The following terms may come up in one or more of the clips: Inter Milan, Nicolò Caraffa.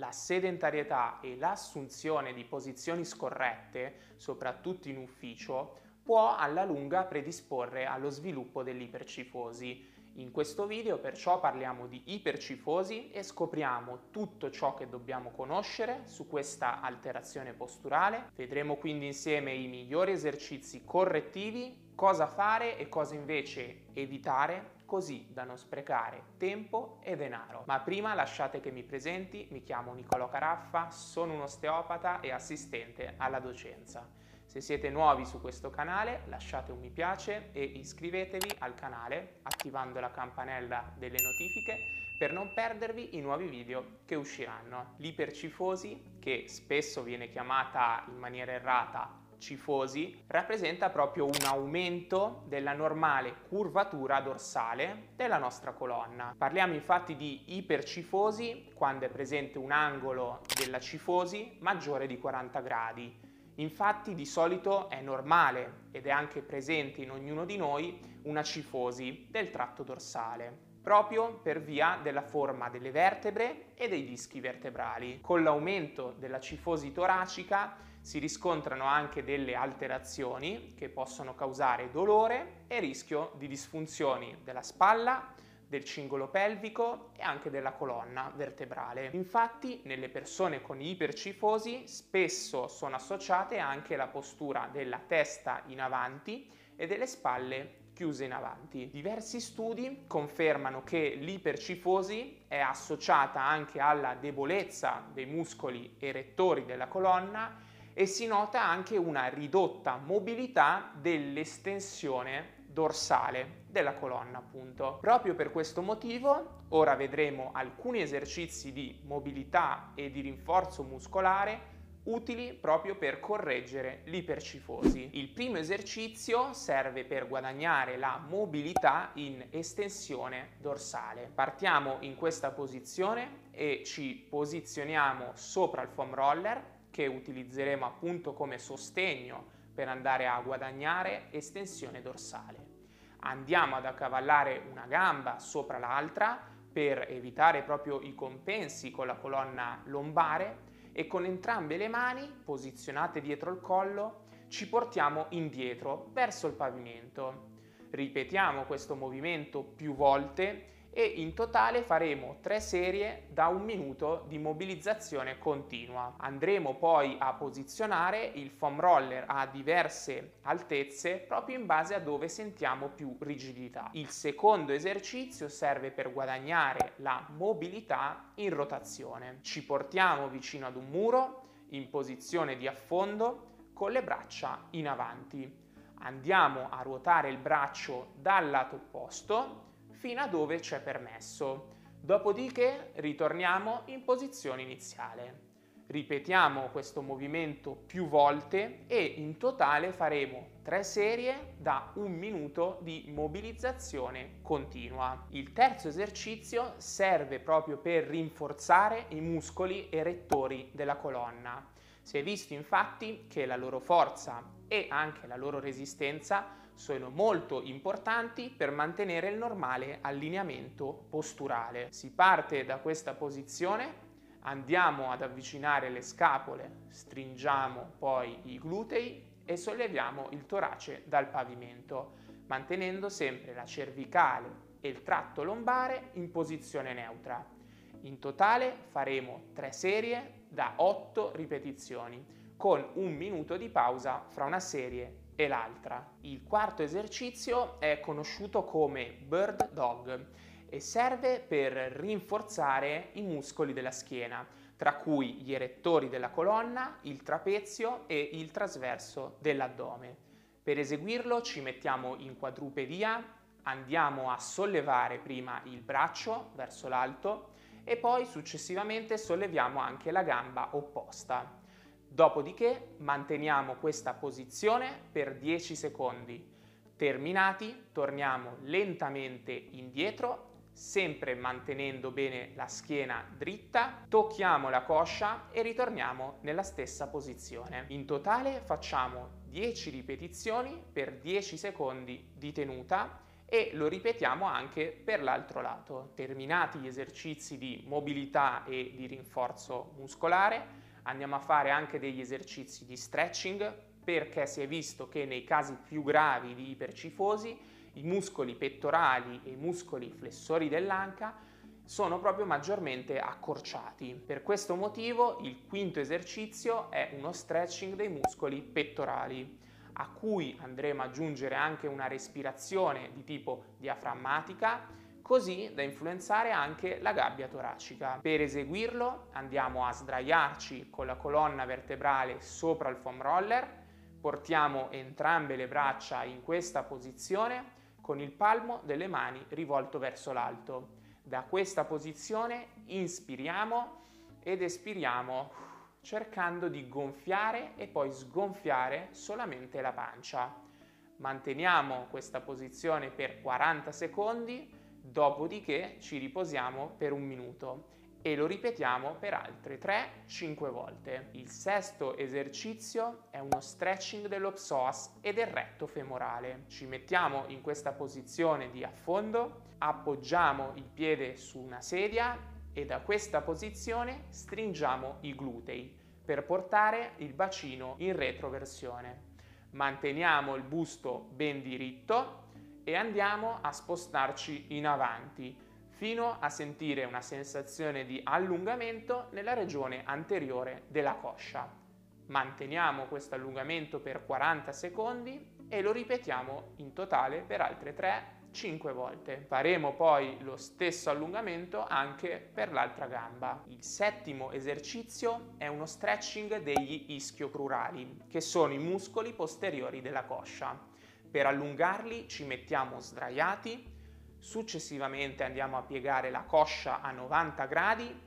la sedentarietà e l'assunzione di posizioni scorrette, soprattutto in ufficio, può alla lunga predisporre allo sviluppo dell'ipercifosi. In questo video perciò parliamo di ipercifosi e scopriamo tutto ciò che dobbiamo conoscere su questa alterazione posturale. Vedremo quindi insieme i migliori esercizi correttivi, cosa fare e cosa invece evitare, così da non sprecare tempo e denaro. Ma prima lasciate che mi presenti, mi chiamo Nicolò Caraffa, sono un osteopata e assistente alla docenza. Se siete nuovi su questo canale lasciate un mi piace e iscrivetevi al canale attivando la campanella delle notifiche per non perdervi i nuovi video che usciranno. L'ipercifosi, che spesso viene chiamata in maniera errata cifosi, rappresenta proprio un aumento della normale curvatura dorsale della nostra colonna. Parliamo infatti di ipercifosi quando è presente un angolo della cifosi maggiore di 40 gradi. Infatti di solito è normale ed è anche presente in ognuno di noi una cifosi del tratto dorsale, proprio per via della forma delle vertebre e dei dischi vertebrali. Con l'aumento della cifosi toracica si riscontrano anche delle alterazioni che possono causare dolore e rischio di disfunzioni della spalla, del cingolo pelvico e anche della colonna vertebrale. Infatti nelle persone con ipercifosi spesso sono associate anche la postura della testa in avanti e delle spalle chiuse in avanti. Diversi studi confermano che l'ipercifosi è associata anche alla debolezza dei muscoli erettori della colonna e si nota anche una ridotta mobilità dell'estensione dorsale della colonna, appunto. Proprio per questo motivo ora vedremo alcuni esercizi di mobilità e di rinforzo muscolare utili proprio per correggere l'ipercifosi. Il primo esercizio serve per guadagnare la mobilità in estensione dorsale. Partiamo in questa posizione e ci posizioniamo sopra il foam roller, che utilizzeremo appunto come sostegno per andare a guadagnare estensione dorsale. Andiamo ad accavallare una gamba sopra l'altra per evitare proprio i compensi con la colonna lombare e con entrambe le mani posizionate dietro il collo ci portiamo indietro verso il pavimento. Ripetiamo questo movimento più volte e in totale faremo 3 serie da 1 minuto di mobilizzazione continua. Andremo poi a posizionare il foam roller a diverse altezze proprio in base a dove sentiamo più rigidità. Il secondo esercizio serve per guadagnare la mobilità in rotazione. Ci portiamo vicino ad un muro in posizione di affondo con le braccia in avanti. Andiamo a ruotare il braccio dal lato opposto fino a dove ci è permesso, dopodiché ritorniamo in posizione iniziale. Ripetiamo questo movimento più volte e in totale faremo 3 serie da 1 minuto di mobilizzazione continua. Il terzo esercizio serve proprio per rinforzare i muscoli erettori della colonna. Si è visto infatti che la loro forza e anche la loro resistenza sono molto importanti per mantenere il normale allineamento posturale. Si parte da questa posizione, andiamo ad avvicinare le scapole, stringiamo poi i glutei e solleviamo il torace dal pavimento, mantenendo sempre la cervicale e il tratto lombare in posizione neutra. In totale faremo 3 serie da 8 ripetizioni, con 1 minuto di pausa fra una serie e l'altra. Il quarto esercizio è conosciuto come Bird Dog e serve per rinforzare i muscoli della schiena, tra cui gli erettori della colonna, il trapezio e il trasverso dell'addome. Per eseguirlo ci mettiamo in quadrupedia, andiamo a sollevare prima il braccio verso l'alto e poi successivamente solleviamo anche la gamba opposta. Dopodiché manteniamo questa posizione per 10 secondi. Terminati, torniamo lentamente indietro, sempre mantenendo bene la schiena dritta, tocchiamo la coscia e ritorniamo nella stessa posizione. In totale facciamo 10 ripetizioni per 10 secondi di tenuta e lo ripetiamo anche per l'altro lato. Terminati gli esercizi di mobilità e di rinforzo muscolare, andiamo a fare anche degli esercizi di stretching, perché si è visto che nei casi più gravi di ipercifosi i muscoli pettorali e i muscoli flessori dell'anca sono proprio maggiormente accorciati. Per questo motivo il quinto esercizio è uno stretching dei muscoli pettorali, a cui andremo ad aggiungere anche una respirazione di tipo diaframmatica, così da influenzare anche la gabbia toracica. Per eseguirlo andiamo a sdraiarci con la colonna vertebrale sopra il foam roller, portiamo entrambe le braccia in questa posizione con il palmo delle mani rivolto verso l'alto. Da questa posizione inspiriamo ed espiriamo cercando di gonfiare e poi sgonfiare solamente la pancia. Manteniamo questa posizione per 40 secondi, dopodiché ci riposiamo per 1 minuto e lo ripetiamo per altre 3-5 volte. Il sesto esercizio è uno stretching dello psoas e del retto femorale. Ci mettiamo in questa posizione di affondo, appoggiamo il piede su una sedia e da questa posizione stringiamo i glutei per portare il bacino in retroversione. Manteniamo il busto ben diritto e andiamo a spostarci in avanti fino a sentire una sensazione di allungamento nella regione anteriore della coscia. Manteniamo questo allungamento per 40 secondi e lo ripetiamo in totale per altre 3-5 volte. Faremo poi lo stesso allungamento anche per l'altra gamba. Il settimo esercizio è uno stretching degli ischiocrurali, che sono i muscoli posteriori della coscia. Per allungarli ci mettiamo sdraiati. Successivamente andiamo a piegare la coscia a 90 gradi,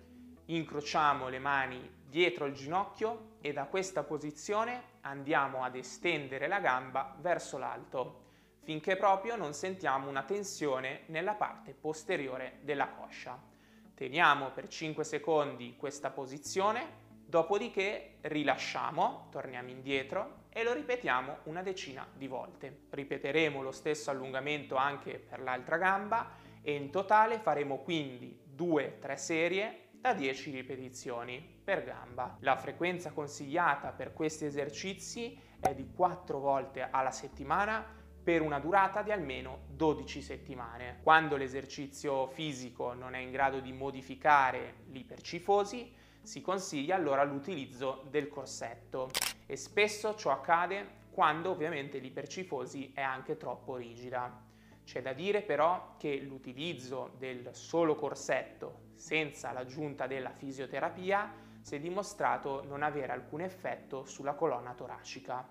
incrociamo le mani dietro il ginocchio e da questa posizione andiamo ad estendere la gamba verso l'alto, finché proprio non sentiamo una tensione nella parte posteriore della coscia. Teniamo per 5 secondi questa posizione, dopodiché rilasciamo, torniamo indietro e lo ripetiamo una decina di volte. Ripeteremo lo stesso allungamento anche per l'altra gamba e in totale faremo quindi 2-3 serie da 10 ripetizioni per gamba. La frequenza consigliata per questi esercizi è di 4 volte alla settimana per una durata di almeno 12 settimane. Quando l'esercizio fisico non è in grado di modificare l'ipercifosi, si consiglia allora l'utilizzo del corsetto e spesso ciò accade quando ovviamente l'ipercifosi è anche troppo rigida. C'è da dire però che l'utilizzo del solo corsetto senza l'aggiunta della fisioterapia si è dimostrato non avere alcun effetto sulla colonna toracica.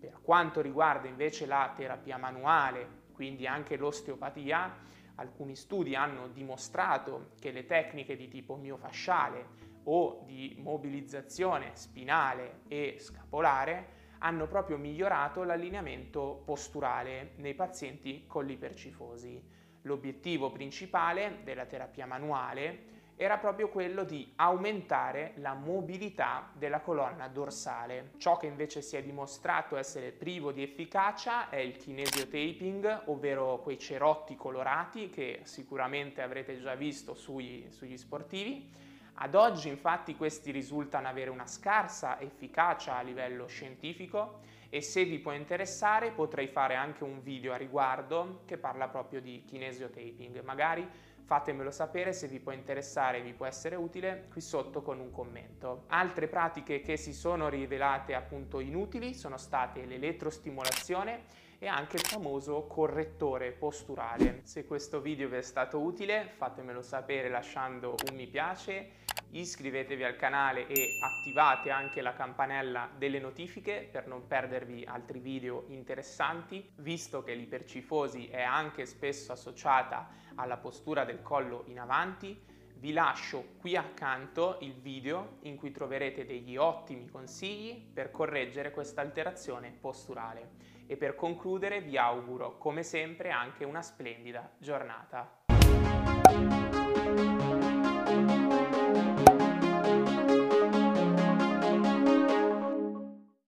Per quanto riguarda invece la terapia manuale, quindi anche l'osteopatia, alcuni studi hanno dimostrato che le tecniche di tipo miofasciale o di mobilizzazione spinale e scapolare hanno proprio migliorato l'allineamento posturale nei pazienti con l'ipercifosi. L'obiettivo principale della terapia manuale era proprio quello di aumentare la mobilità della colonna dorsale. Ciò che invece si è dimostrato essere privo di efficacia è il kinesiotaping, ovvero quei cerotti colorati che sicuramente avrete già visto sugli sportivi. Ad oggi infatti questi risultano avere una scarsa efficacia a livello scientifico e se vi può interessare potrei fare anche un video a riguardo che parla proprio di kinesiotaping. Magari fatemelo sapere se vi può interessare e vi può essere utile qui sotto con un commento. Altre pratiche che si sono rivelate appunto inutili sono state l'elettrostimolazione e anche il famoso correttore posturale. Se questo video vi è stato utile fatemelo sapere lasciando un mi piace, iscrivetevi al canale e attivate anche la campanella delle notifiche per non perdervi altri video interessanti, visto che l'ipercifosi è anche spesso associata alla postura del collo in avanti. Vi lascio qui accanto il video in cui troverete degli ottimi consigli per correggere questa alterazione posturale. E per concludere vi auguro, come sempre, anche una splendida giornata.